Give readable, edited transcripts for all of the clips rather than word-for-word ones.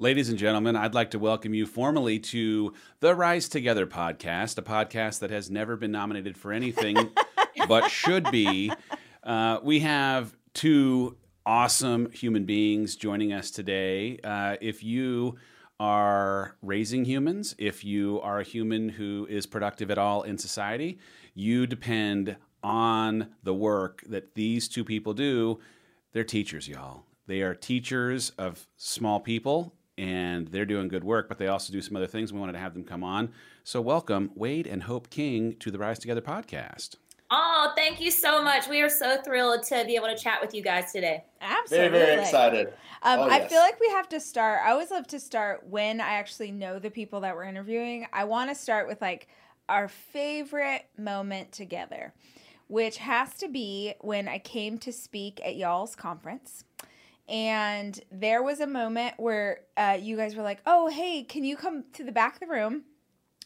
Ladies and gentlemen, I'd like to welcome you formally to the Rise Together podcast, a podcast that has never been nominated for anything, but should be. We have two awesome human beings joining us today. If you are raising humans, if you are a human who is productive at all in society, you depend on the work that these two people do. They're teachers, y'all. They are teachers of small people, and they're doing good work, but they also do some other things. We wanted to have them come on. So welcome, Wade and Hope King, to the Rise Together podcast. Oh, thank you so much. We are so thrilled to be able to chat with you guys today. Absolutely. Very, very excited. I feel like we have to start. I always love to start when I actually know the people that we're interviewing. I want to start with like our favorite moment together, which has to be when I came to speak at y'all's conference. And there was a moment where you guys were like, oh, hey, can you come to the back of the room?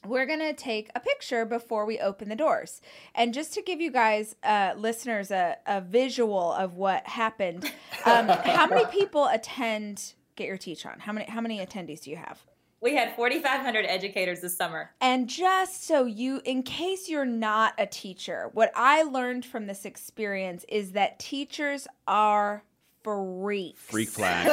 We're going to take a picture before we open the doors. And just to give you guys, listeners, a visual of what happened, how many people attend Get Your Teach On? How many attendees do you have? We had 4,500 educators this summer. And just so you, in case you're not a teacher, what I learned from this experience is that teachers are freaks. Freak flag.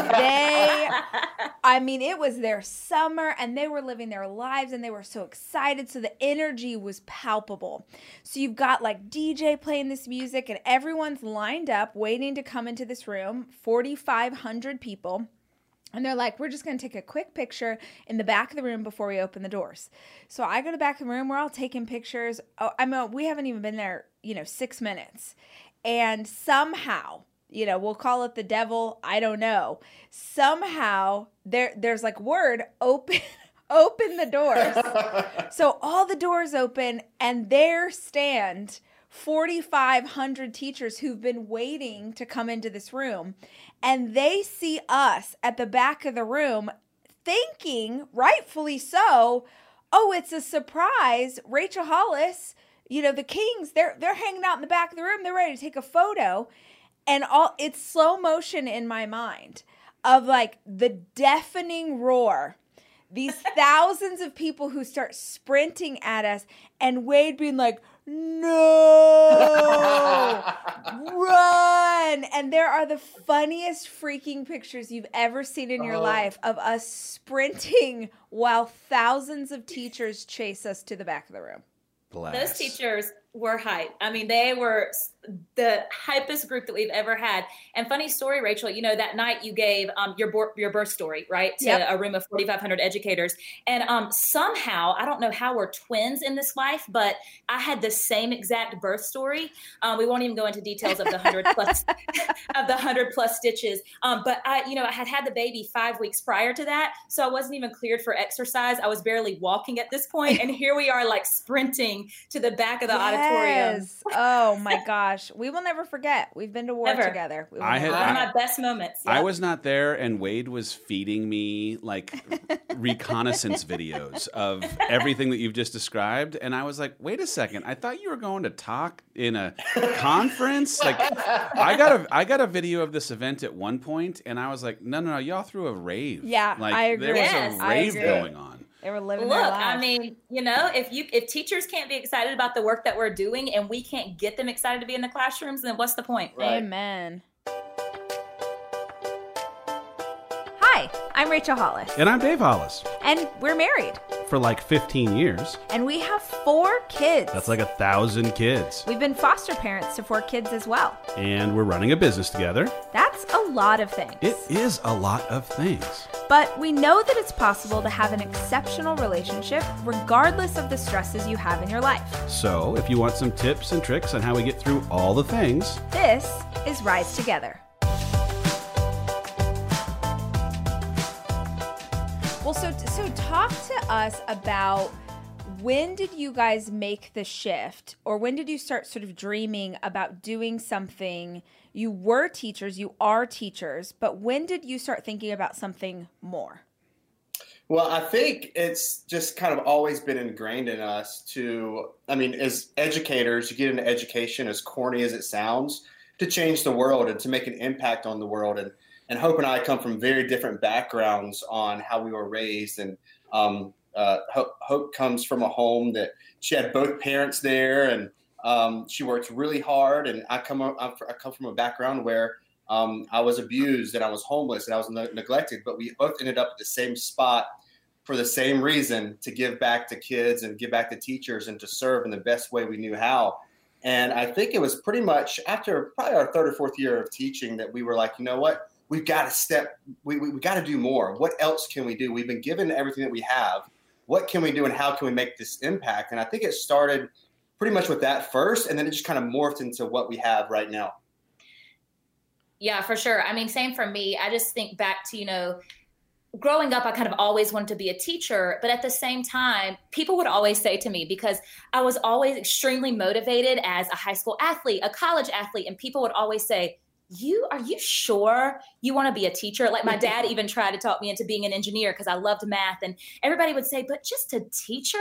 It was their summer and they were living their lives and they were so excited. So the energy was palpable. So you've got like DJ playing this music and everyone's lined up waiting to come into this room, 4,500 people. And they're like, we're just going to take a quick picture in the back of the room before we open the doors. So I go to the back of the room. We're all taking pictures. We haven't even been there, 6 minutes. And somehow, we'll call it the devil, I don't know. Somehow there's like word, open the doors. So all the doors open and there stand 4,500 teachers who've been waiting to come into this room. And they see us at the back of the room thinking, rightfully so, oh, it's a surprise. Rachel Hollis, the Kings, they're hanging out in the back of the room. They're ready to take a photo. And it's slow motion in my mind of like the deafening roar, these thousands of people who start sprinting at us, and Wade being like, no, run. And there are the funniest freaking pictures you've ever seen in your life of us sprinting while thousands of teachers chase us to the back of the room. Blast. Those teachers were hype. They were the hypest group that we've ever had. And funny story, Rachel, that night you gave your birth story, right? To a room of 4,500 educators. And somehow, I don't know how we're twins in this life, but I had the same exact birth story. We won't even go into details of the 100 plus stitches. But I had the baby 5 weeks prior to that. So I wasn't even cleared for exercise. I was barely walking at this point. And here we are like sprinting to the back of the auditorium. Yes. Oh my gosh. We will never forget. We've been to war together. One of my best moments. Yep. I was not there and Wade was feeding me like reconnaissance videos of everything that you've just described. And I was like, wait a second. I thought you were going to talk in a conference. Like I got a video of this event at one point and I was like, no, y'all threw a rave. Yeah. Like I agree. There was a rave going on. They were living their lives. If teachers can't be excited about the work that we're doing and we can't get them excited to be in the classrooms, then what's the point? Right? Amen. Hi, I'm Rachel Hollis. And I'm Dave Hollis. And we're married. For like 15 years. And we have 4 kids. That's like 1,000 kids. We've been foster parents to 4 kids as well. And we're running a business together. That's a lot of things. It is a lot of things. But we know that it's possible to have an exceptional relationship regardless of the stresses you have in your life. So if you want some tips and tricks on how we get through all the things, this is Rise Together. Well, so talk to us about when did you guys make the shift, or when did you start sort of dreaming about doing something? You were teachers, you are teachers, but when did you start thinking about something more? Well, I think it's just kind of always been ingrained in us as educators, you get into education, as corny as it sounds, to change the world and to make an impact on the world. And and Hope and I come from very different backgrounds on how we were raised. And Hope comes from a home that she had both parents there, and she worked really hard. And I come from a background where I was abused and I was homeless and I was neglected, but we both ended up at the same spot for the same reason, to give back to kids and give back to teachers and to serve in the best way we knew how. And I think it was pretty much after probably our third or fourth year of teaching that we were like, you know what, we've got to we got to do more. What else can we do? We've been given everything that we have. What can we do and how can we make this impact? And I think it started pretty much with that first, and then it just kind of morphed into what we have right now. Yeah, for sure. I mean, same for me. I just think back to, growing up, I kind of always wanted to be a teacher, but at the same time, people would always say to me, because I was always extremely motivated as a high school athlete, a college athlete, and people would always say, are you sure you want to be a teacher? Like my dad even tried to talk me into being an engineer because I loved math, and everybody would say, but just a teacher?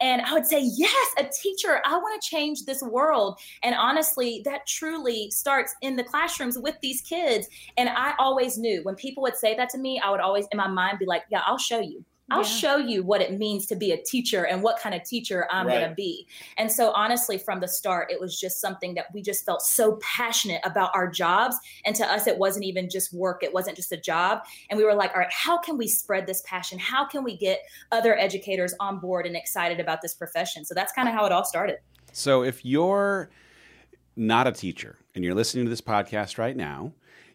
And I would say, yes, a teacher. I want to change this world. And honestly, that truly starts in the classrooms with these kids. And I always knew when people would say that to me, I would always in my mind be like, yeah, I'll show you. I'll show you what it means to be a teacher and what kind of teacher I'm going to be. And so honestly, from the start, it was just something that we just felt so passionate about our jobs. And to us, it wasn't even just work. It wasn't just a job. And we were like, all right, how can we spread this passion? How can we get other educators on board and excited about this profession? So that's kind of how it all started. So if you're not a teacher and you're listening to this podcast right now,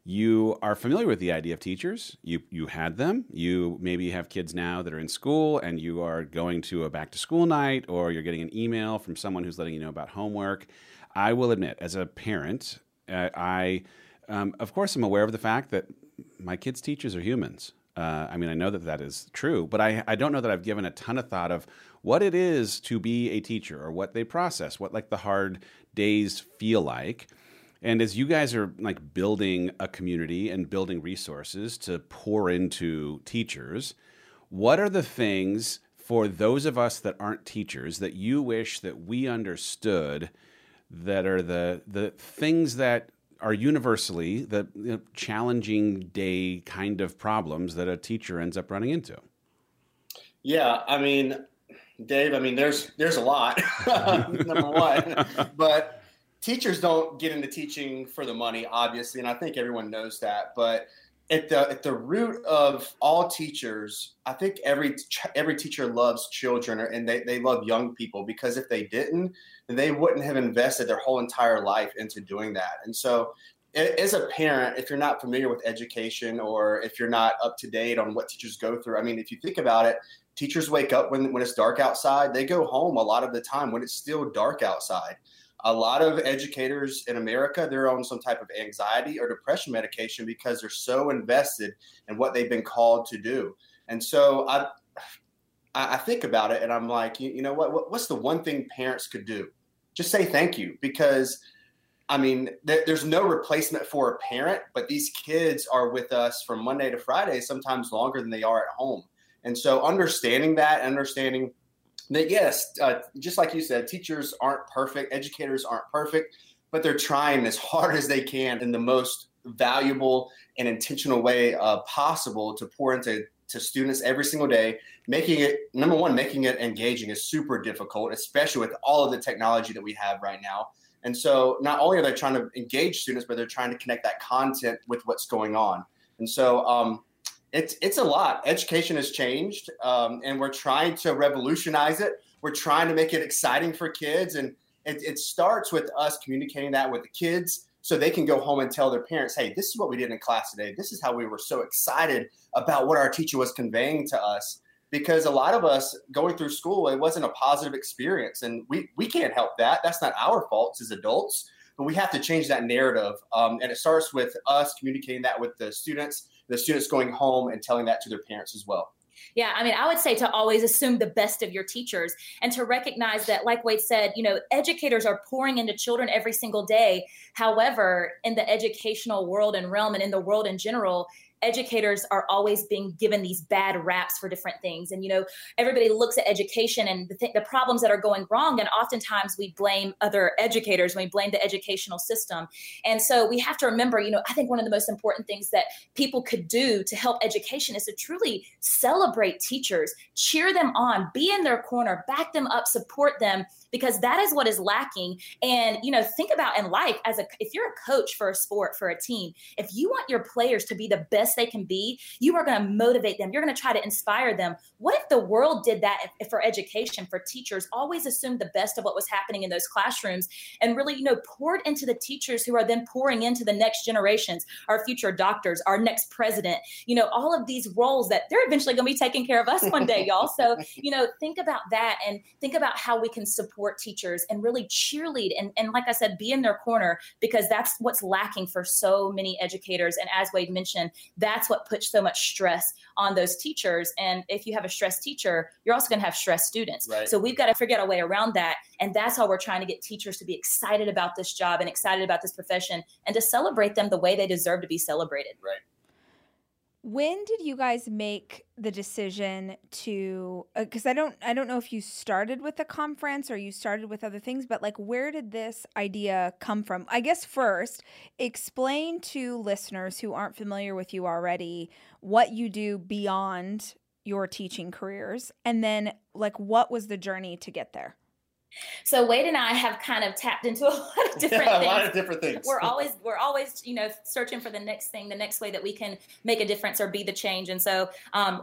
you are familiar with the idea of teachers. You had them. You maybe have kids now that are in school and you are going to a back to school night, or you're getting an email from someone who's letting you know about homework. I will admit, as a parent, I of course, I'm aware of the fact that my kids' teachers are humans. I know that is true, but I don't know that I've given a ton of thought of what it is to be a teacher, or what they process, what like the hard days feel like. And as you guys are like building a community and building resources to pour into teachers, what are the things for those of us that aren't teachers that you wish that we understood, that are the things that are universally the challenging day kind of problems that a teacher ends up running into? Yeah, Dave, there's a lot, number one, but teachers don't get into teaching for the money, obviously, and I think everyone knows that. But at the root of all teachers, I think every teacher loves children, and they love young people, because if they didn't, they wouldn't have invested their whole entire life into doing that. And so as a parent, if you're not familiar with education, or if you're not up to date on what teachers go through, if you think about it, teachers wake up when it's dark outside. They go home a lot of the time when it's still dark outside. A lot of educators in America, they're on some type of anxiety or depression medication because they're so invested in what they've been called to do. And so I think about it and I'm like, you know what? What's the one thing parents could do? Just say thank you, because there's no replacement for a parent, but these kids are with us from Monday to Friday, sometimes longer than they are at home. And so understanding that, yes, just like you said, teachers aren't perfect, educators aren't perfect, but they're trying as hard as they can in the most valuable and intentional way possible to pour into students every single day. Making it engaging is super difficult, especially with all of the technology that we have right now. And so not only are they trying to engage students, but they're trying to connect that content with what's going on. And so, It's a lot. Education has changed, and we're trying to revolutionize it. We're trying to make it exciting for kids, and it starts with us communicating that with the kids so they can go home and tell their parents, hey, this is what we did in class today. This is how we were so excited about what our teacher was conveying to us, because a lot of us going through school, it wasn't a positive experience, and we can't help that. That's not our faults as adults, but we have to change that narrative, and it starts with us communicating that with the students going home and telling that to their parents as well. Yeah, I would say to always assume the best of your teachers, and to recognize that, like Wade said, educators are pouring into children every single day. However, in the educational world and realm, and in the world in general, educators are always being given these bad raps for different things. And, you know, everybody looks at education and the problems that are going wrong. And oftentimes we blame other educators, we blame the educational system. And so we have to remember, you know, I think one of the most important things that people could do to help education is to truly celebrate teachers, cheer them on, be in their corner, back them up, support them, because that is what is lacking. And, you know, think about in life as if you're a coach for a sport, for a team, if you want your players to be the best they can be, you are going to motivate them. You're going to try to inspire them. What if the world did that for education, for teachers, always assumed the best of what was happening in those classrooms and really, you know, poured into the teachers who are then pouring into the next generations, our future doctors, our next president, you know, all of these roles that they're eventually going to be taking care of us one day, y'all. So, you know, think about that and think about how we can support teachers and really cheerlead. And like I said, be in their corner, because that's what's lacking for so many educators. And as Wade mentioned, that's what puts so much stress on those teachers. And if you have a stressed teacher, you're also going to have stressed students. Right. So we've got to figure out a way around that. And that's how we're trying to get teachers to be excited about this job and excited about this profession and to celebrate them the way they deserve to be celebrated. Right. When did you guys make the decision to, because I don't know if you started with the conference or you started with other things, but like, where did this idea come from? I guess first, explain to listeners who aren't familiar with you already what you do beyond your teaching careers, and then like, what was the journey to get there? So Wade and I have kind of tapped into a lot of different things. We're always, you know, searching for the next thing, the next way that we can make a difference or be the change. And so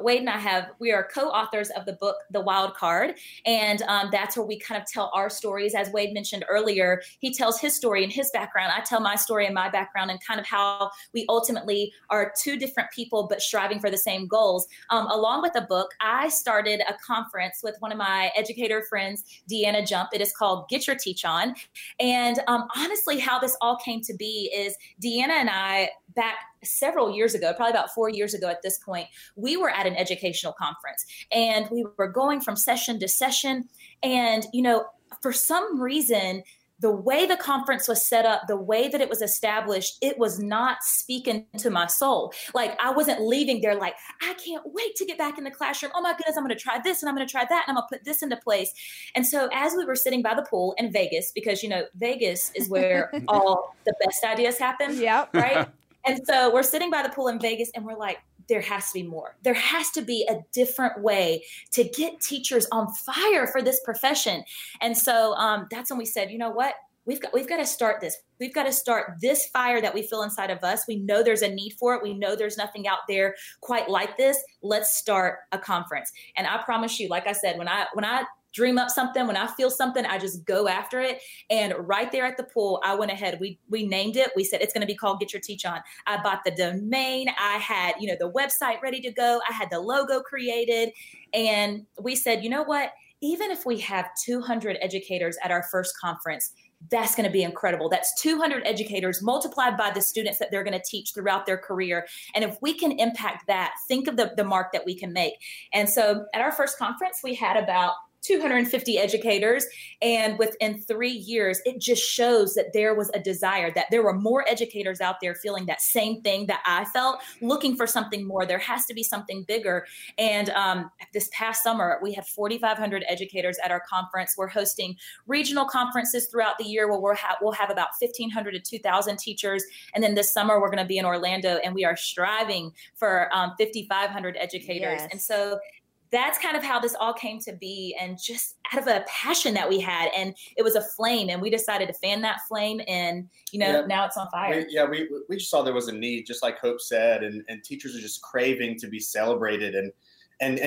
Wade and I we are co-authors of the book, The Wild Card. And that's where we kind of tell our stories. As Wade mentioned earlier, he tells his story and his background. I tell my story and my background and kind of how we ultimately are two different people, but striving for the same goals. Along with the book, I started a conference with one of my educator friends, Deanna Jones. It is called Get Your Teach On. And honestly, how this all came to be is Deanna and I, back several years ago, probably about 4 years ago at this point, we were at an educational conference and we were going from session to session. And, you know, for some reason, the way the conference was set up, the way that it was established, it was not speaking to my soul. Like, I wasn't leaving there like, I can't wait to get back in the classroom. Oh my goodness, I'm going to try this and I'm going to try that and I'm going to put this into place. And so as we were sitting by the pool in Vegas, because, you know, Vegas is where all the best ideas happen. Yeah. Right. And so we're sitting by the pool in Vegas and we're like, there has to be more. There has to be a different way to get teachers on fire for this profession. And so that's when we said, you know what? We've got to start this. We've got to start this fire that we feel inside of us. We know there's a need for it. We know there's nothing out there quite like this. Let's start a conference. And I promise you, like I said, when I dream up something, when I feel something, I just go after it. And right there at the pool, I went ahead. We named it. We said, it's going to be called Get Your Teach On. I bought the domain. I had, you know, the website ready to go. I had the logo created. And we said, you know what? Even if we have 200 educators at our first conference, that's going to be incredible. That's 200 educators multiplied by the students that they're going to teach throughout their career. And if we can impact that, think of the mark that we can make. And so at our first conference, we had about 250 educators. And within 3 years, it just shows that there was a desire, that there were more educators out there feeling that same thing that I felt, looking for something more. There has to be something bigger. And this past summer, we had 4,500 educators at our conference. We're hosting regional conferences throughout the year where we'll have about 1,500 to 2,000 teachers. And then this summer, we're going to be in Orlando, and we are striving for 5,500 educators. Yes. And so that's kind of how this all came to be, and just out of a passion that we had, and it was a flame, and we decided to fan that flame, and you know, now it's on fire. We just saw there was a need, just like Hope said, and teachers are just craving to be celebrated and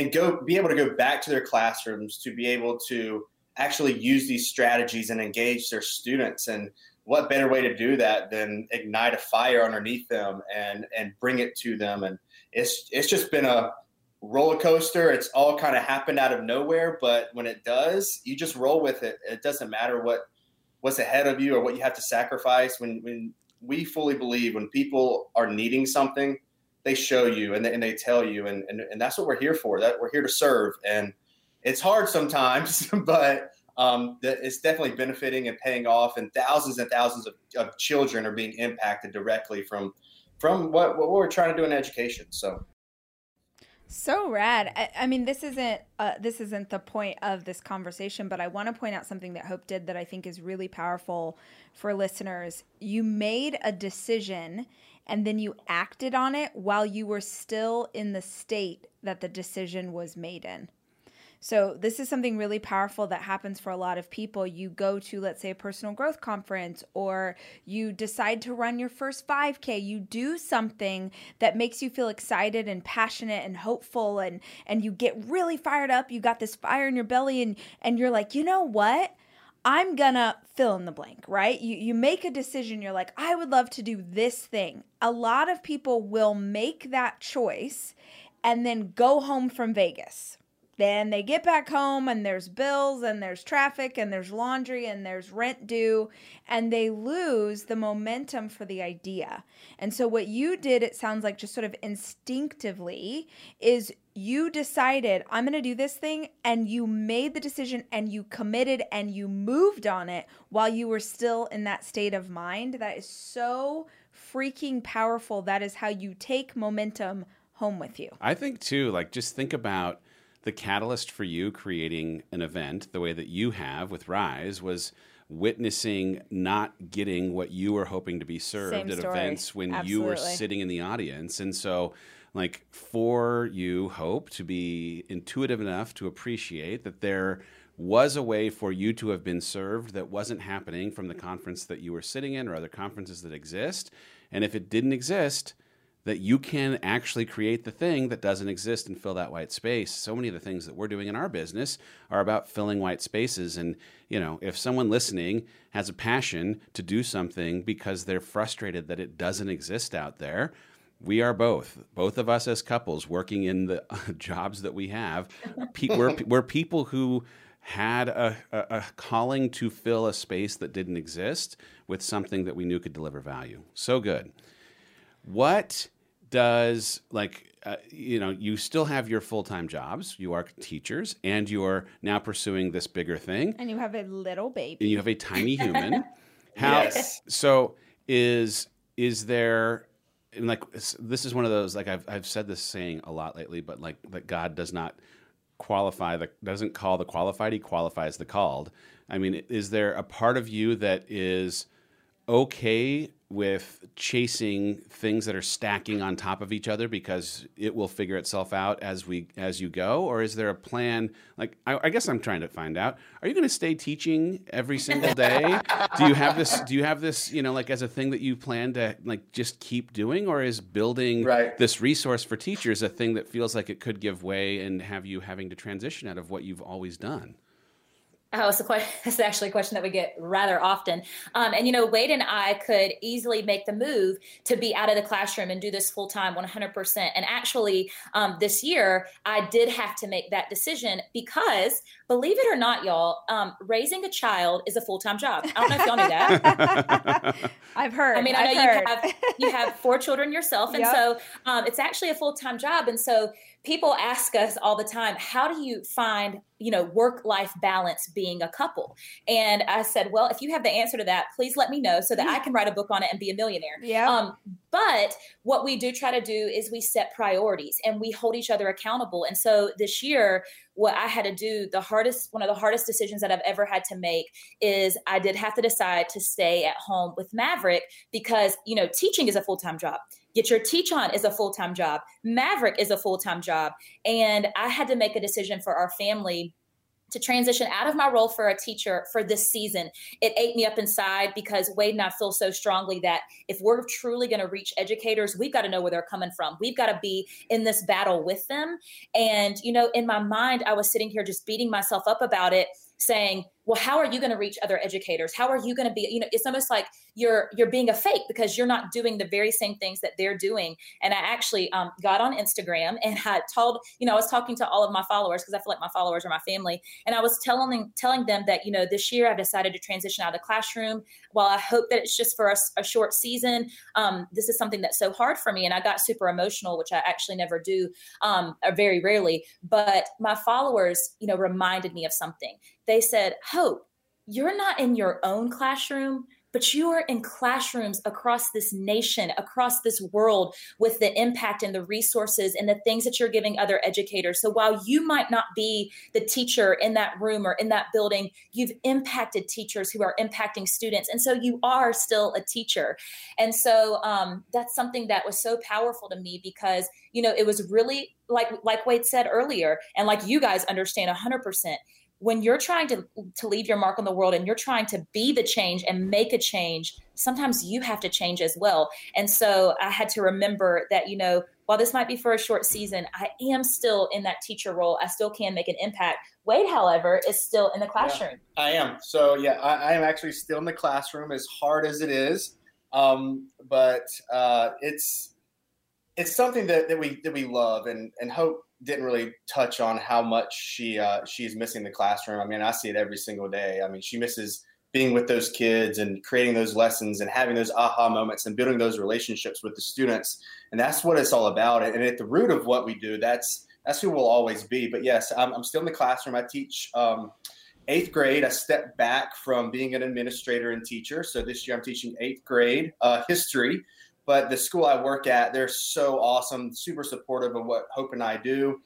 be able to go back to their classrooms to be able to actually use these strategies and engage their students. And what better way to do that than ignite a fire underneath them and bring it to them? And it's just been a roller coaster. It's all kind of happened out of nowhere, but when it does, you just roll with it. It doesn't matter what's ahead of you or what you have to sacrifice. When we fully believe, when people are needing something, they show you and they tell you, and that's what we're here for. That we're here to serve, and it's hard sometimes, but it's definitely benefiting and paying off, and thousands of children are being impacted directly from from what we're trying to do in education. So rad. I mean, this isn't the point of this conversation, but I want to point out something that Hope did that I think is really powerful for listeners. You made a decision and then you acted on it while you were still in the state that the decision was made in. So this is something really powerful that happens for a lot of people. You go to, let's say, a personal growth conference, or you decide to run your first 5K. You do something that makes you feel excited and passionate and hopeful, and you get really fired up. You got this fire in your belly, and you're like, you know what? I'm gonna fill in the blank, right? You make a decision. You're like, I would love to do this thing. A lot of people will make that choice and then go home from Vegas. Then they get back home and there's bills and there's traffic and there's laundry and there's rent due, and they lose the momentum for the idea. And so what you did, it sounds like just sort of instinctively, is you decided, I'm going to do this thing, and you made the decision and you committed and you moved on it while you were still in that state of mind. That is so freaking powerful. That is how you take momentum home with you. I think too, like, just think about the catalyst for you creating an event the way that you have with Rise was witnessing not getting what you were hoping to be served at events when you were sitting in the audience. And so, like, for you, Hope, to be intuitive enough to appreciate that there was a way for you to have been served that wasn't happening from the conference that you were sitting in or other conferences that exist. And if it didn't exist, that you can actually create the thing that doesn't exist and fill that white space. So many of the things that we're doing in our business are about filling white spaces. And, you know, if someone listening has a passion to do something because they're frustrated that it doesn't exist out there, we are both of us as couples working in the jobs that we have. We're people who had a calling to fill a space that didn't exist with something that we knew could deliver value. So good. What does, like, you still have your full-time jobs, you are teachers, and you're now pursuing this bigger thing. And you have a little baby. And you have a tiny human. Yes. So is there, and, like, this is one of those, like, I've said this saying a lot lately, but, like, that God does not qualify, doesn't call the qualified, he qualifies the called. I mean, is there a part of you that is okay with chasing things that are stacking on top of each other because it will figure itself out as you go? Or is there a plan? Like, I guess I'm trying to find out, are you going to stay teaching every single day? Do you have this, you know, like, as a thing that you plan to, like, just keep doing? Or is building this resource for teachers a thing that feels like it could give way and have you having to transition out of what you've always done? Oh, that's actually a question that we get rather often. And, you know, Wade and I could easily make the move to be out of the classroom and do this full time 100%. And actually, this year, I did have to make that decision because, believe it or not, y'all, raising a child is a full time job. I don't know if y'all knew that. I've heard. I mean, I know you have 4 children yourself. And so it's actually a full time job. And so people ask us all the time, how do you find, you know, work-life balance being a couple? And I said, well, if you have the answer to that, please let me know so that I can write a book on it and be a millionaire. Yeah. But what we do try to do is we set priorities and we hold each other accountable. And so this year, what I had to do, one of the hardest decisions that I've ever had to make is I did have to decide to stay at home with Maverick because, you know, teaching is a full-time job. Get Your Teach On is a full-time job. Maverick is a full-time job. And I had to make a decision for our family to transition out of my role for a teacher for this season. It ate me up inside because Wade and I feel so strongly that if we're truly going to reach educators, we've got to know where they're coming from. We've got to be in this battle with them. And, you know, in my mind, I was sitting here just beating myself up about it, saying, well, how are you going to reach other educators? How are you going to be, you know, it's almost like you're being a fake because you're not doing the very same things that they're doing. And I actually got on Instagram and I told, you know, I was talking to all of my followers because I feel like my followers are my family. And I was telling them that, you know, this year I've decided to transition out of the classroom. While I hope that it's just for a short season, this is something that's so hard for me. And I got super emotional, which I actually never do, or very rarely. But my followers, you know, reminded me of something. They said, Hope, you're not in your own classroom, but you are in classrooms across this nation, across this world, with the impact and the resources and the things that you're giving other educators. So while you might not be the teacher in that room or in that building, you've impacted teachers who are impacting students. And so you are still a teacher. And so that's something that was so powerful to me because, you know, it was really like Wade said earlier, and like you guys understand 100%, when you're trying to leave your mark on the world and you're trying to be the change and make a change, sometimes you have to change as well. And so I had to remember that, you know, while this might be for a short season, I am still in that teacher role. I still can make an impact. Wade, however, is still in the classroom. Yeah, I am. So, yeah, I am actually still in the classroom, as hard as it is. But it's something that we love, and Hope didn't really touch on how much she's missing the classroom. I mean, I see it every single day. I mean, she misses being with those kids and creating those lessons and having those aha moments and building those relationships with the students. And that's what it's all about. And at the root of what we do, that's who we'll always be. But yes, I'm still in the classroom. I teach eighth grade. I stepped back from being an administrator and teacher. So this year I'm teaching eighth grade history. But the school I work at, they're so awesome, super supportive of what Hope and I do.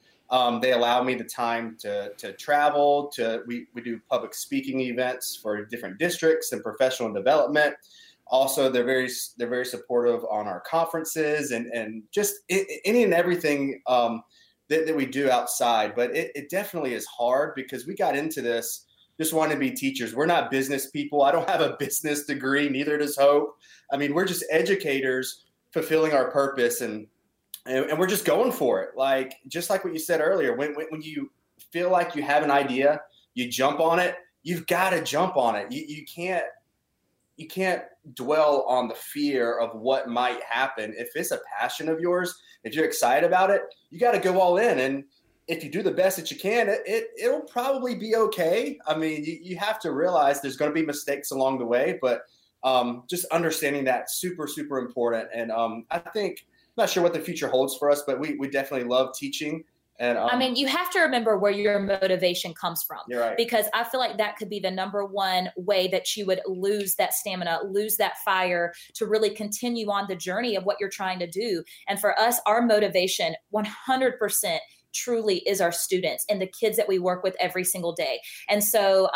They allow me the time to travel. We do public speaking events for different districts and professional development. Also, they're very supportive on our conferences and just any and everything that we do outside. But it definitely is hard because we got into this just wanting to be teachers. We're not business people. I don't have a business degree. Neither does Hope. I mean, we're just educators fulfilling our purpose, and we're just going for it. Like, just like what you said earlier, when you feel like you have an idea, you jump on it. You've got to jump on it. You can't dwell on the fear of what might happen. If it's a passion of yours, if you're excited about it, you got to go all in. And if you do the best that you can, it'll probably be okay. I mean, you have to realize there's going to be mistakes along the way, but just understanding that's super, super important. And I think, I'm not sure what the future holds for us, but we definitely love teaching. And I mean, you have to remember where your motivation comes from, right? Because I feel like that could be the number one way that you would lose that stamina, lose that fire to really continue on the journey of what you're trying to do. And for us, our motivation 100% truly is our students and the kids that we work with every single day. And so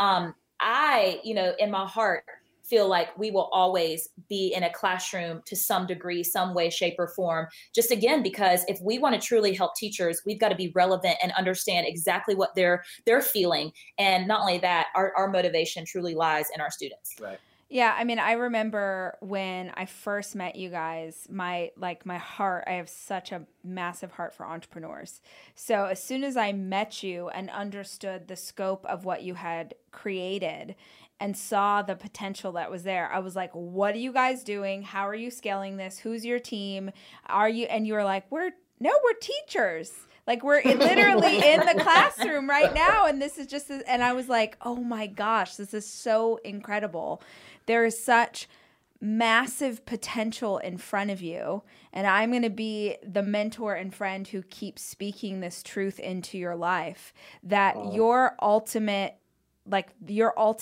I, you know, in my heart, feel like we will always be in a classroom to some degree, some way, shape, or form. Just again, because if we want to truly help teachers, we've got to be relevant and understand exactly what they're feeling. And not only that, our motivation truly lies in our students. Right. Yeah. I mean, I remember when I first met you guys, my heart, I have such a massive heart for entrepreneurs. So as soon as I met you and understood the scope of what you had created and saw the potential that was there, I was like, what are you guys doing? How are you scaling this? Who's your team? Are you? And you were like, we're teachers. Like, we're literally in the classroom right now. And this is just, and I was like, oh my gosh, this is so incredible. There is such massive potential in front of you. And I'm going to be the mentor and friend who keeps speaking this truth into your life, that your ultimate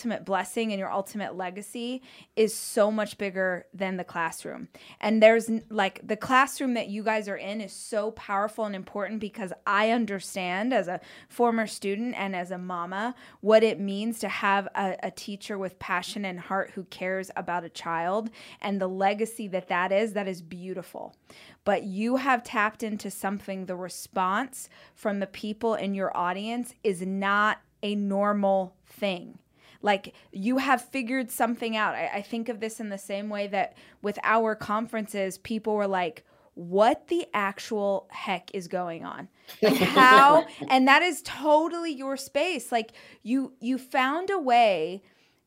blessing and your ultimate legacy is so much bigger than the classroom. And there's the classroom that you guys are in is so powerful and important, because I understand as a former student and as a mama what it means to have a teacher with passion and heart who cares about a child and the legacy that is beautiful. But you have tapped into something. The response from the people in your audience is not a normal thing. Like, you have figured something out. I think of this in the same way that with our conferences, people were like, what the actual heck is going on? Like, how? And that is totally your space. Like, you found a way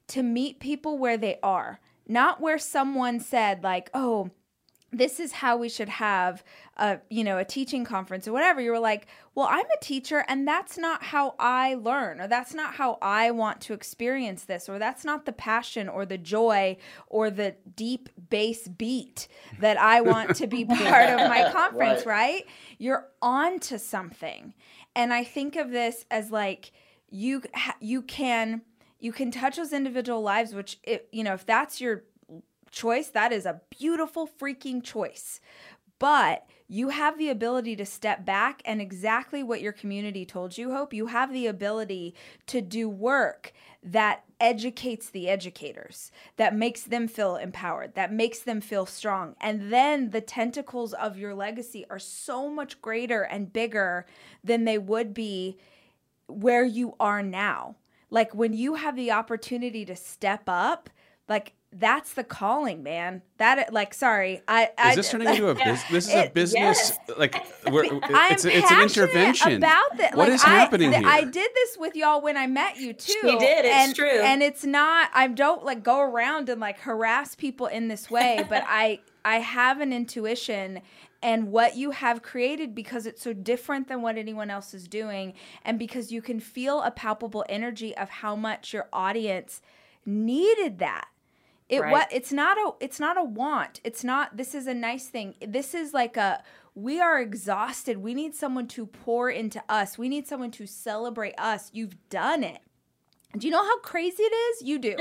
to meet people where they are, not where someone said like, oh, this is how we should have a teaching conference or whatever. You were like, well, I'm a teacher and that's not how I learn, or that's not how I want to experience this, or that's not the passion or the joy or the deep bass beat that I want to be part of my conference, right? You're on to something. And I think of this as like, you can touch those individual lives, which, if that's your choice, that is a beautiful freaking choice. But you have the ability to step back and exactly what your community told you, Hope, you have the ability to do work that educates the educators, that makes them feel empowered, that makes them feel strong. And then the tentacles of your legacy are so much greater and bigger than they would be where you are now. Like when you have the opportunity to step up, like that's the calling, man. That like, sorry, is this turning into a business? This is a business. Yes. Like it's an intervention about that. What like, is happening here? I did this with y'all when I met you too. You did. It's true. And it's not, I don't like go around and like harass people in this way, but I have an intuition and what you have created because it's so different than what anyone else is doing. And because you can feel a palpable energy of how much your audience needed that. It's not a want. It's not, this is a nice thing. This is like we are exhausted. We need someone to pour into us. We need someone to celebrate us. You've done it. Do you know how crazy it is? You do.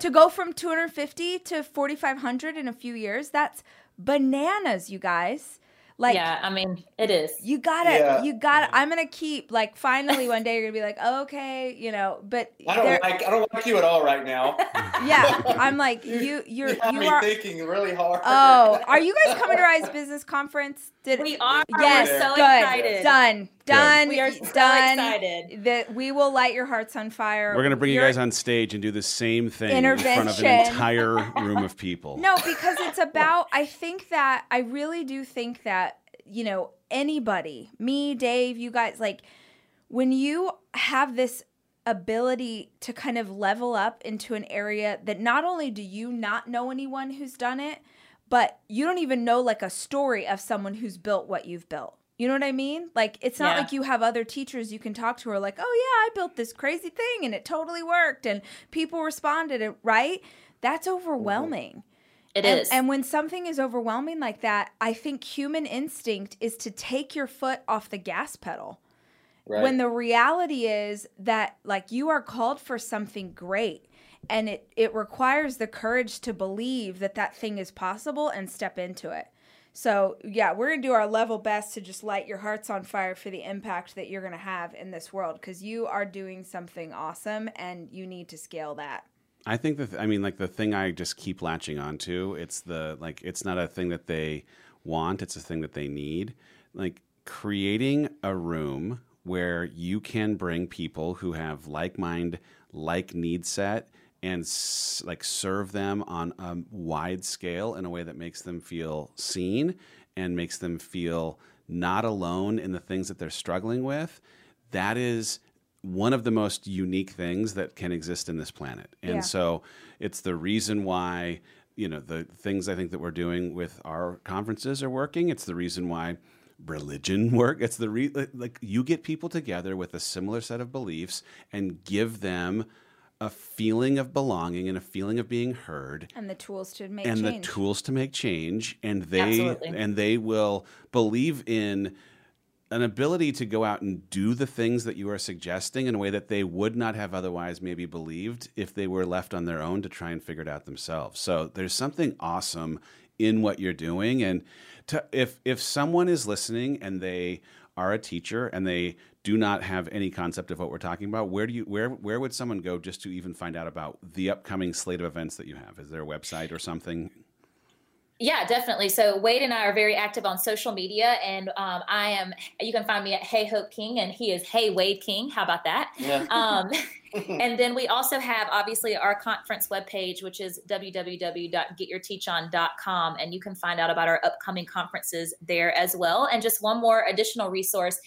To go from 250 to 4,500 in a few years, that's bananas, you guys. Like, yeah, I mean, it is. You gotta. I'm gonna keep like. Finally, one day you're gonna be like, oh, okay, you know. But I don't like you at all right now. Yeah, I'm like you are thinking really hard. Oh, are you guys coming to Rise Business Conference? We are. Yes, we're so good. Excited. Done. We are so excited that we will light your hearts on fire. We're gonna bring you guys on stage and do the same thing in front of an entire room of people. No, because it's about. I really do think that. You know, anybody, me, Dave, you guys, like when you have this ability to kind of level up into an area that not only do you not know anyone who's done it, but you don't even know like a story of someone who's built what you've built. You know what I mean? Like, it's not like you have other teachers you can talk to who are like, oh, yeah, I built this crazy thing and it totally worked and people responded, right? That's overwhelming. It is. And when something is overwhelming like that, I think human instinct is to take your foot off the gas pedal. Right. When the reality is that like you are called for something great and it requires the courage to believe that that thing is possible and step into it. So yeah, we're going to do our level best to just light your hearts on fire for the impact that you're going to have in this world because you are doing something awesome and you need to scale that. I think that, the thing I just keep latching onto, it's not a thing that they want, it's a thing that they need. Like creating a room where you can bring people who have like mind, like need set and like serve them on a wide scale in a way that makes them feel seen and makes them feel not alone in the things that they're struggling with. That is one of the most unique things that can exist in this planet. And so it's the reason why, you know, the things I think that we're doing with our conferences are working. It's the reason why religion works. It's the you get people together with a similar set of beliefs and give them a feeling of belonging and a feeling of being heard and the tools to make change. And they, absolutely. And they will believe in an ability to go out and do the things that you are suggesting in a way that they would not have otherwise maybe believed if they were left on their own to try and figure it out themselves. So there's something awesome in what you're doing. And if someone is listening and they are a teacher and they do not have any concept of what we're talking about, where would someone go just to even find out about the upcoming slate of events that you have? Is there a website or something? Yeah, definitely. So Wade and I are very active on social media, and you can find me at Hey Hope King, and he is Hey Wade King. How about that? Yeah. And then we also have, obviously, our conference webpage, which is www.getyourteachon.com, and you can find out about our upcoming conferences there as well. And just one more additional resource,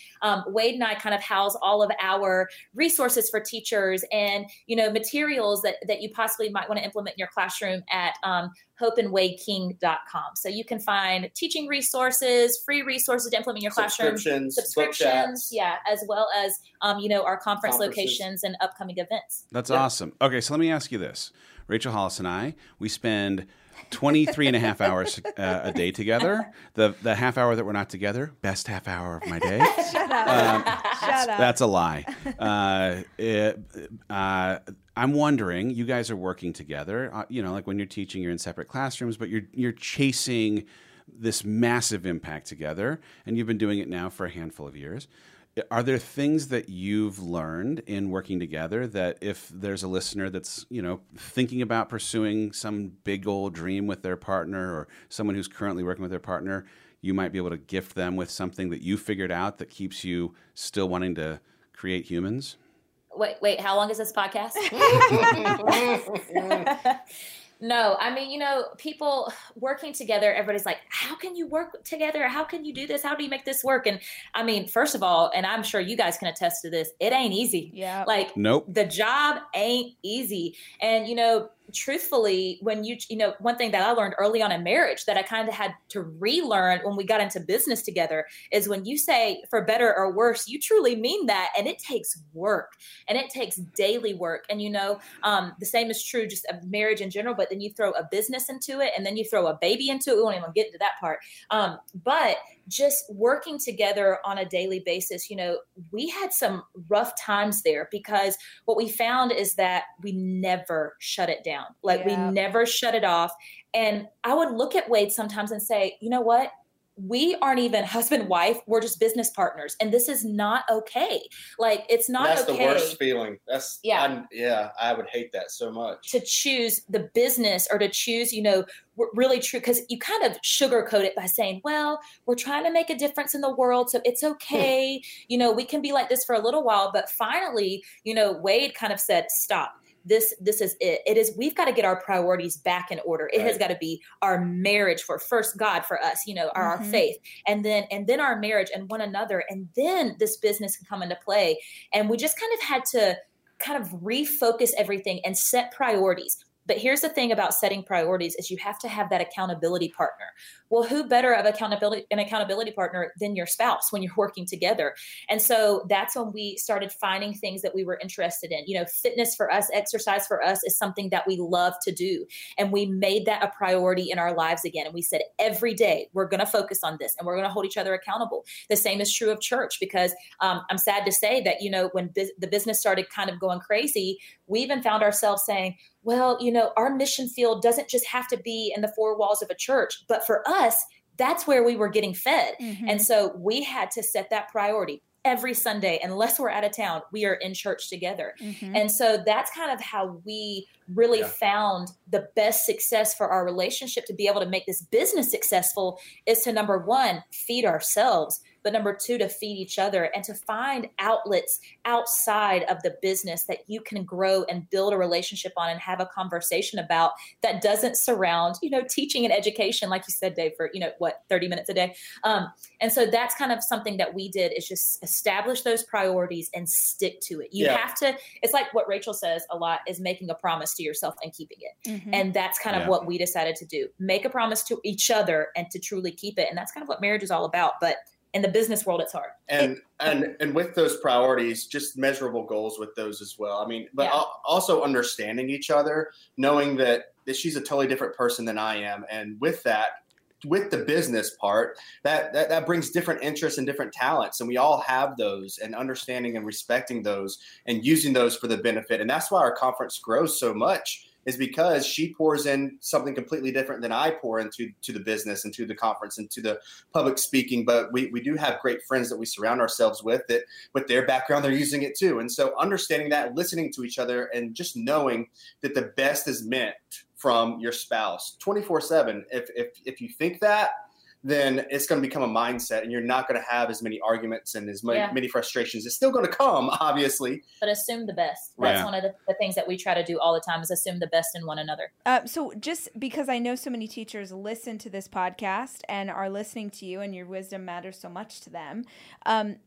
Wade and I kind of house all of our resources for teachers and, you know, materials that you possibly might want to implement in your classroom at hopeandwadeking.com. So you can find teaching resources, free resources to implement in your classroom. Subscriptions, yeah, as well as, you know, our conference locations and upcoming events. That's awesome. Okay, so let me ask you this. Rachel Hollis and I, we spend 23 and a half hours a day together. The half hour that we're not together, best half hour of my day. Shut up. Shut up. That's a lie. I'm wondering, you guys are working together. You know, like when you're teaching, you're in separate classrooms, but you're chasing this massive impact together, and you've been doing it now for a handful of years. Are there things that you've learned in working together that if there's a listener that's, you know, thinking about pursuing some big old dream with their partner or someone who's currently working with their partner, you might be able to gift them with something that you figured out that keeps you still wanting to create humans? Wait, how long is this podcast? No, I mean, you know, people working together, everybody's like, how can you work together? How can you do this? How do you make this work? And I mean, first of all, and I'm sure you guys can attest to this, it ain't easy. Yeah. Like, nope. The job ain't easy. And, you know, truthfully, when you know, one thing that I learned early on in marriage that I kind of had to relearn when we got into business together is when you say for better or worse, you truly mean that. And it takes work, and it takes daily work. And, you know, the same is true just of marriage in general, but then you throw a business into it, and then you throw a baby into it. We won't even get into that part. But just working together on a daily basis, you know, we had some rough times there because what we found is that we never shut it down. Like, yeah. We never shut it off. And I would look at Wade sometimes and say, you know what? We aren't even husband, wife. We're just business partners. And this is not okay. Like, it's not okay. That's the worst feeling. That's, yeah. I would hate that so much. To choose the business or to choose, you know, really true. Because you kind of sugarcoat it by saying, well, we're trying to make a difference in the world, so it's okay. You know, we can be like this for a little while. But finally, you know, Wade kind of said, stop. This is it. It is, we've got to get our priorities back in order. It has got to be our marriage first, God for us, you know, our faith, and then our marriage and one another. And then this business can come into play. And we just kind of had to kind of refocus everything and set priorities. But here's the thing about setting priorities is you have to have that accountability partner. Well, who better of an accountability partner than your spouse when you're working together? And so that's when we started finding things that we were interested in. You know, fitness for us, exercise for us is something that we love to do. And we made that a priority in our lives again. And we said, every day we're going to focus on this, and we're going to hold each other accountable. The same is true of church, because I'm sad to say that, you know, when the business started kind of going crazy, we even found ourselves saying, well, you know, our mission field doesn't just have to be in the four walls of a church, but for us, that's where we were getting fed. Mm-hmm. And so we had to set that priority. Every Sunday, unless we're out of town, we are in church together. Mm-hmm. And so that's kind of how we really found the best success for our relationship to be able to make this business successful is to, number one, feed ourselves, but number two, to feed each other and to find outlets outside of the business that you can grow and build a relationship on and have a conversation about that doesn't surround, you know, teaching and education, like you said, Dave, for, you know, 30 minutes a day. And so that's kind of something that we did is just establish those priorities and stick to it. You have to, it's like what Rachel says a lot is making a promise to yourself and keeping it. Mm-hmm. And that's kind of what we decided to do, make a promise to each other and to truly keep it. And that's kind of what marriage is all about. But in the business world, it's hard. And with those priorities, just measurable goals with those as well. I mean, but also understanding each other, knowing that she's a totally different person than I am. And with that, with the business part, that brings different interests and different talents. And we all have those, and understanding and respecting those and using those for the benefit. And that's why our conference grows so much, is because she pours in something completely different than I pour into the business and to the conference and to the public speaking. But we do have great friends that we surround ourselves with that with their background, they're using it too. And so understanding that, listening to each other, and just knowing that the best is meant from your spouse 24/7. If you think that, then it's going to become a mindset, and you're not going to have as many arguments and as many frustrations. It's still going to come, obviously. But assume the best. That's one of the things that we try to do all the time, is assume the best in one another. So just because I know so many teachers listen to this podcast and are listening to you, and your wisdom matters so much to them,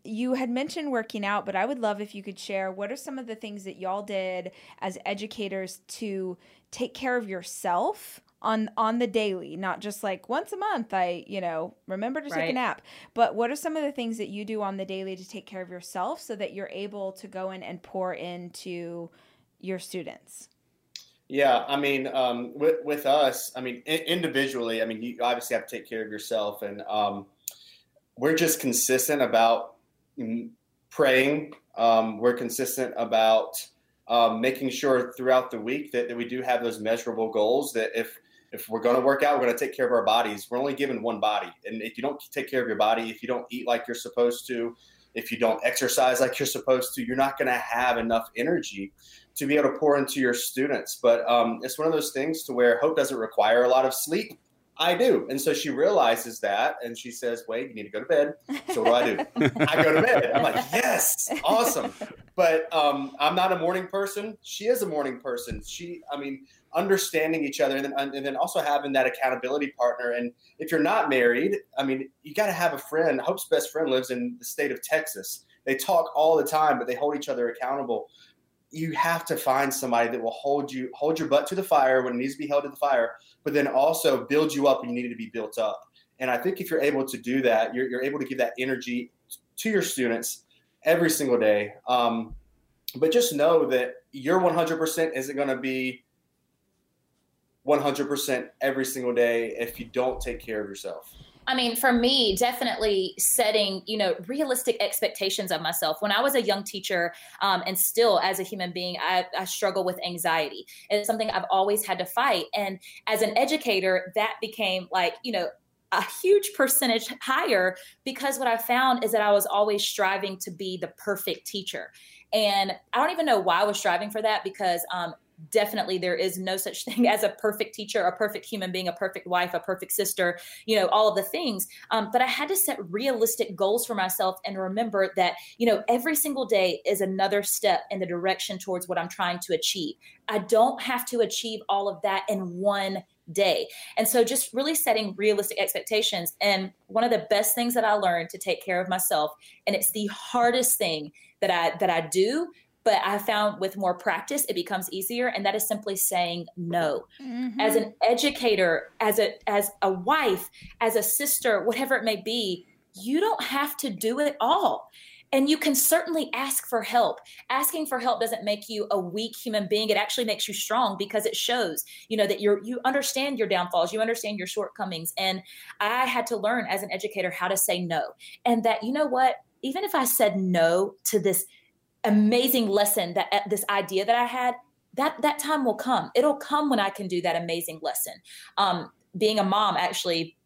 you had mentioned working out, but I would love if you could share, what are some of the things that y'all did as educators to take care of yourself on the daily, not just like once a month, I, you know, remember to take a nap, but what are some of the things that you do on the daily to take care of yourself so that you're able to go in and pour into your students? Yeah, I mean, with us, I mean, individually, I mean, you obviously have to take care of yourself, and we're just consistent about praying. We're consistent about making sure throughout the week that we do have those measurable goals, that if we're going to work out, we're going to take care of our bodies. We're only given one body. And if you don't take care of your body, if you don't eat like you're supposed to, if you don't exercise like you're supposed to, you're not going to have enough energy to be able to pour into your students. But it's one of those things to where Hope doesn't require a lot of sleep. I do. And so she realizes that, and she says, Wade, you need to go to bed. So what do? I go to bed. I'm like, yes, awesome. But I'm not a morning person. She is a morning person. Understanding each other, and then also having that accountability partner. And if you're not married, I mean, you got to have a friend. Hope's best friend lives in the state of Texas. They talk all the time, but they hold each other accountable. You have to find somebody that will hold your butt to the fire when it needs to be held to the fire, but then also build you up when you need to be built up. And I think if you're able to do that, you're able to give that energy to your students every single day. But just know that your 100% isn't going to be 100% every single day if you don't take care of yourself. I mean, for me, definitely setting, realistic expectations of myself. When I was a young teacher, and still as a human being, I struggle with anxiety. It's something I've always had to fight. And as an educator, that became a huge percentage higher, because what I found is that I was always striving to be the perfect teacher. And I don't even know why I was striving for that, because definitely there is no such thing as a perfect teacher, a perfect human being, a perfect wife, a perfect sister, all of the things. But I had to set realistic goals for myself and remember that, every single day is another step in the direction towards what I'm trying to achieve. I don't have to achieve all of that in one day. And so just really setting realistic expectations. And one of the best things that I learned to take care of myself, and it's the hardest thing that I do, but I found with more practice, it becomes easier. And that is simply saying no. Mm-hmm. As an educator, as a wife, as a sister, whatever it may be, you don't have to do it all. And you can certainly ask for help. Asking for help doesn't make you a weak human being. It actually makes you strong, because it shows, that you understand your downfalls, you understand your shortcomings. And I had to learn as an educator how to say no. And that, even if I said no to this amazing lesson, that this idea that I had, that time will come. It'll come when I can do that amazing lesson. Being a mom actually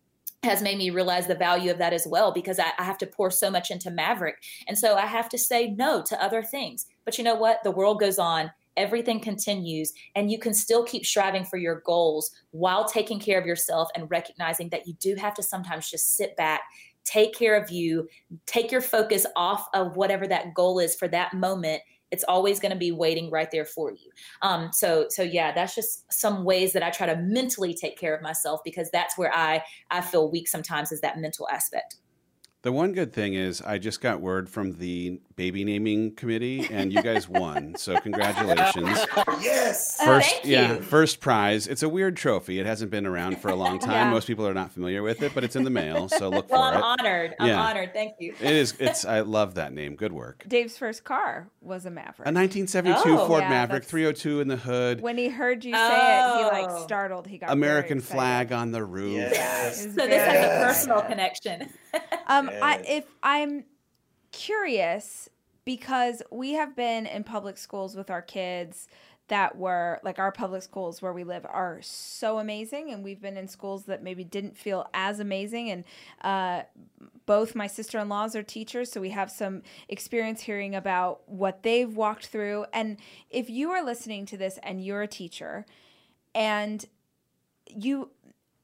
has made me realize the value of that as well, because I have to pour so much into Maverick. And so I have to say no to other things. But you know what? The world goes on. Everything continues, and you can still keep striving for your goals while taking care of yourself and recognizing that you do have to sometimes just sit back, take care of you, take your focus off of whatever that goal is for that moment. It's always going to be waiting right there for you. So yeah, that's just some ways that I try to mentally take care of myself, because that's where I feel weak sometimes, is that mental aspect. The one good thing is I just got word from the baby naming committee, and you guys won. So congratulations. Yes. First prize. It's a weird trophy. It hasn't been around for a long time. Yeah. Most people are not familiar with it, but it's in the mail. So look for it. Well, I'm honored. I'm honored. Thank you. I love that name. Good work. Dave's first car was a Maverick. A 1972 Ford Maverick, 302 in the hood. When he heard you say it, he startled. He got American flag on the roof. Yes. So this has a personal connection. I'm curious, because we have been in public schools with our kids that were like, our public schools where we live are so amazing. And we've been in schools that maybe didn't feel as amazing. And both my sister-in-laws are teachers, so we have some experience hearing about what they've walked through. And if you are listening to this and you're a teacher, and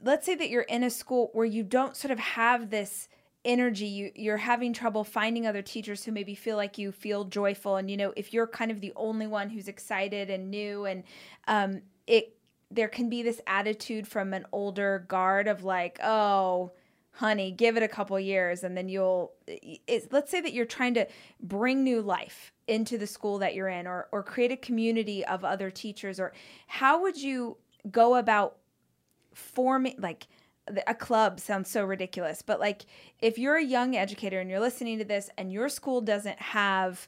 let's say that you're in a school where you don't sort of have this energy, you're having trouble finding other teachers who maybe feel like you feel joyful, and if you're kind of the only one who's excited and new, and there can be this attitude from an older guard of like, oh honey, give it a couple years and then let's say that you're trying to bring new life into the school that you're in, or create a community of other teachers, or how would you go about forming a club? Sounds so ridiculous, but if you're a young educator and you're listening to this and your school doesn't have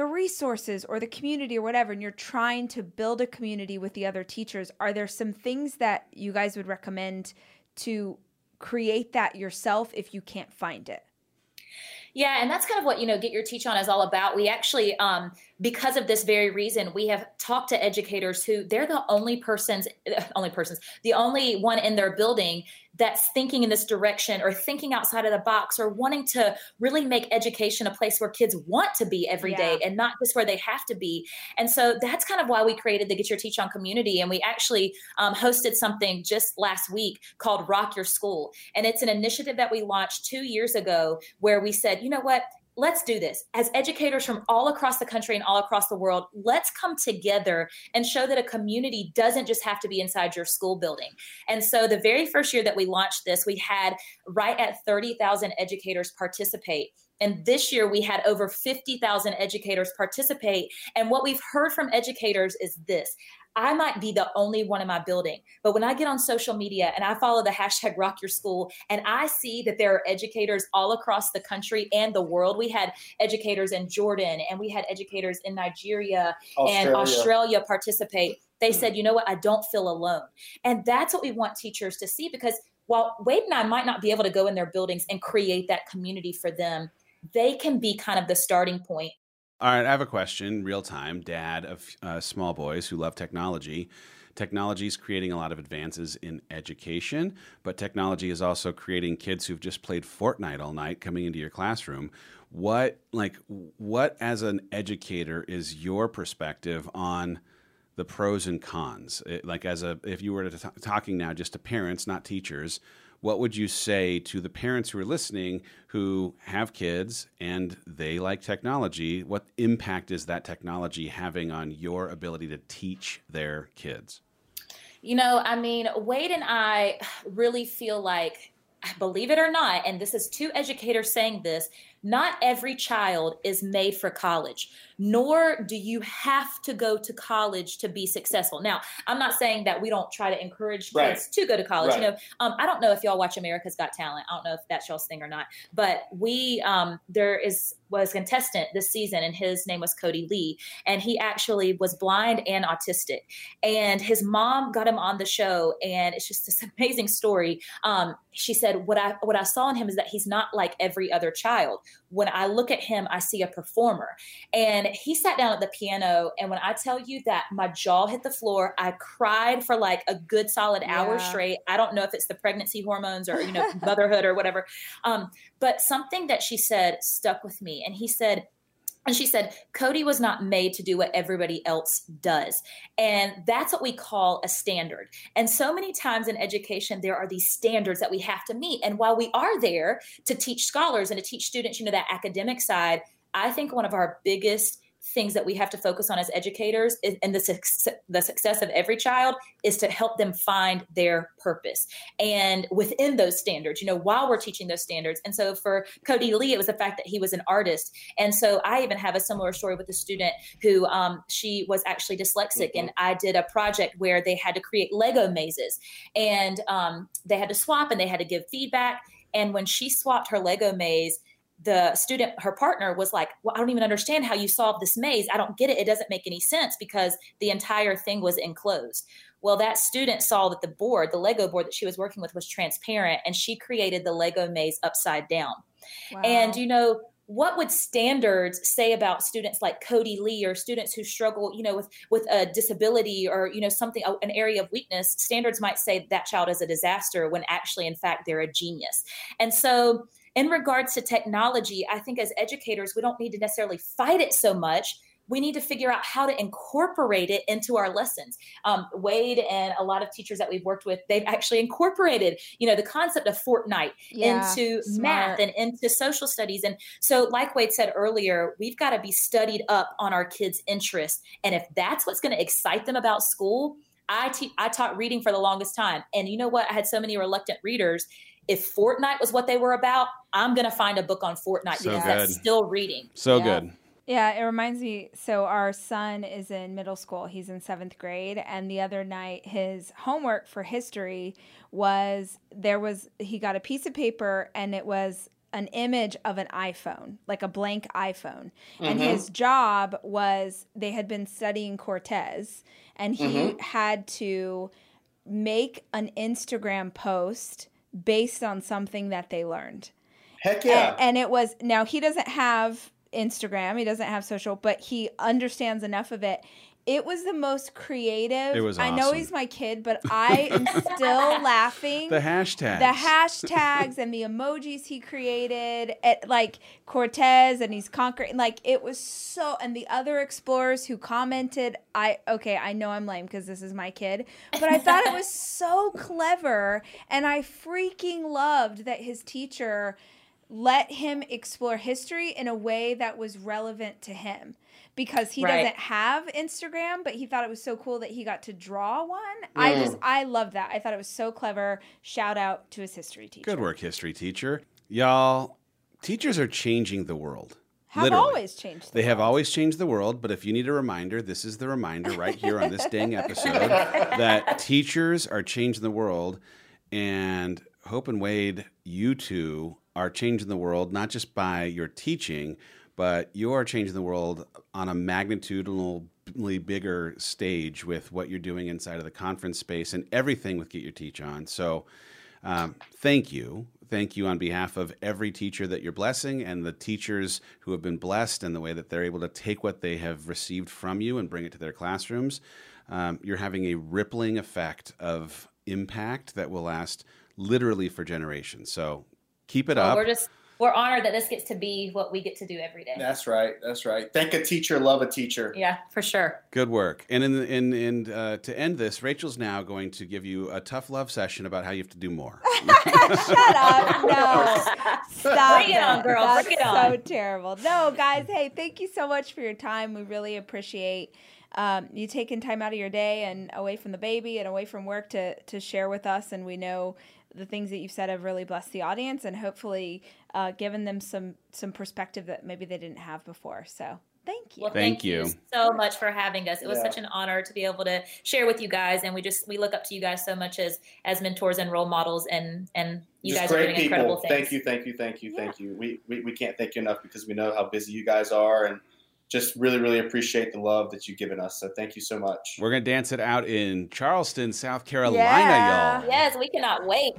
the resources or the community or whatever, and you're trying to build a community with the other teachers, are there some things that you guys would recommend to create that yourself if you can't find it? Yeah, and that's kind of what, you know, Get Your Teach On is all about. We actually, because of this very reason, we have talked to educators who they're the only one in their building that's thinking in this direction or thinking outside of the box or wanting to really make education a place where kids want to be every day and not just where they have to be. And so that's kind of why we created the Get Your Teach On community. And we actually hosted something just last week called Rock Your School. And it's an initiative that we launched 2 years ago where we said, you know what? Let's do this. As educators from all across the country and all across the world, let's come together and show that a community doesn't just have to be inside your school building. And so the very first year that we launched this, we had right at 30,000 educators participate. And this year we had over 50,000 educators participate. And what we've heard from educators is this: I might be the only one in my building, but when I get on social media and I follow the hashtag Rock Your School, and I see that there are educators all across the country and the world. We had educators in Jordan, and we had educators in Nigeria and Australia participate. They said, you know what? I don't feel alone. And that's what we want teachers to see, because while Wade and I might not be able to go in their buildings and create that community for them, they can be kind of the starting point. All right, I have a question, real time, dad of small boys who love technology. Technology is creating a lot of advances in education, but technology is also creating kids who've just played Fortnite all night coming into your classroom. What as an educator is your perspective on the pros and cons? If you were talking now just to parents, not teachers, what would you say to the parents who are listening who have kids and they like technology? What impact is that technology having on your ability to teach their kids? You know, I mean, Wade and I really feel like, believe it or not, and this is two educators saying this, not every child is made for college, nor do you have to go to college to be successful. Now, I'm not saying that we don't try to encourage kids to go to college. Right. You know, I don't know if y'all watch America's Got Talent. I don't know if that's y'all's thing or not, but we, there was a contestant this season, and his name was Cody Lee, and he actually was blind and autistic, and his mom got him on the show, and it's just this amazing story. She said, what I saw in him is that he's not like every other child. When I look at him, I see a performer. And he sat down at the piano, and when I tell you that my jaw hit the floor, I cried for like a good solid hour straight. I don't know if it's the pregnancy hormones or, you know, motherhood or whatever. But something that she said stuck with me. And she said, Cody was not made to do what everybody else does. And that's what we call a standard. And so many times in education, there are these standards that we have to meet. And while we are there to teach scholars and to teach students, you know, that academic side, I think one of our biggest things that we have to focus on as educators is, and the success of every child is to help them find their purpose. And within those standards, you know, while we're teaching those standards. And so for Cody Lee, it was the fact that he was an artist. And so I even have a similar story with a student who she was actually dyslexic. And I did a project where they had to create Lego mazes, and they had to swap and they had to give feedback. And when she swapped her Lego maze, the student, her partner, was like, well, I don't even understand how you solved this maze. I don't get it. It doesn't make any sense because the entire thing was enclosed. Well, that student saw that the board, the Lego board that she was working with, was transparent, and she created the Lego maze upside down. Wow. And, you know, what would standards say about students like Cody Lee or students who struggle, you know, with a disability or, you know, something, an area of weakness? Standards might say that child is a disaster when actually, in fact, they're a genius. And so in regards to technology, I think as educators, we don't need to necessarily fight it so much. We need to figure out how to incorporate it into our lessons. Wade and a lot of teachers that we've worked with, they've actually incorporated, you know, the concept of Fortnite into math and into social studies. And so like Wade said earlier, we've got to be studied up on our kids' interests. And if that's what's going to excite them about school, I taught reading for the longest time. And you know what? I had so many reluctant readers. If Fortnite was what they were about, I'm going to find a book on Fortnite because that's still reading. So good. Yeah, it reminds me. So our son is in middle school. He's in 7th grade. And the other night, his homework for history was he got a piece of paper, and it was an image of an iPhone, like a blank iPhone. Mm-hmm. And his job was, they had been studying Cortez, and he mm-hmm. had to make an Instagram post based on something that they learned. Heck yeah. And it was, now he doesn't have Instagram, he doesn't have social, but he understands enough of it. It was the most creative. It was awesome. I know he's my kid, but I am still laughing. The hashtags and the emojis he created at, like, Cortez, and he's conquering. Like, it was so, and the other explorers who commented, I know I'm lame because this is my kid, but I thought it was so clever, and I freaking loved that his teacher let him explore history in a way that was relevant to him, because he doesn't have Instagram, but he thought it was so cool that he got to draw one. Mm. I love that. I thought it was so clever. Shout out to his history teacher. Good work, history teacher. Y'all, teachers are changing the world. They have always changed the world, but if you need a reminder, this is the reminder right here on this dang episode that teachers are changing the world. And Hope and Wade, you two are changing the world, not just by your teaching, but you are changing the world on a magnitudinally bigger stage with what you're doing inside of the conference space and everything with Get Your Teach On. So thank you. Thank you on behalf of every teacher that you're blessing and the teachers who have been blessed and the way that they're able to take what they have received from you and bring it to their classrooms. You're having a rippling effect of impact that will last literally for generations. So keep it up. We're honored that this gets to be what we get to do every day. That's right. That's right. Thank a teacher, love a teacher. Yeah, for sure. Good work. And to end this, Rachel's now going to give you a tough love session about how you have to do more. Shut up. No. Stop. Bring it on, girl. Bring it on. That's so terrible. No, guys. Hey, thank you so much for your time. We really appreciate you taking time out of your day and away from the baby and away from work to share with us. And we know the things that you've said have really blessed the audience and hopefully given them some perspective that maybe they didn't have before. So thank you. Well, thank you so much for having us. It was such an honor to be able to share with you guys. And we look up to you guys so much as mentors and role models and you just guys are doing incredible things. Thank you. We can't thank you enough because we know how busy you guys are and just really, really appreciate the love that you've given us. So thank you so much. We're going to dance it out in Charleston, South Carolina, y'all. Yes, we cannot wait.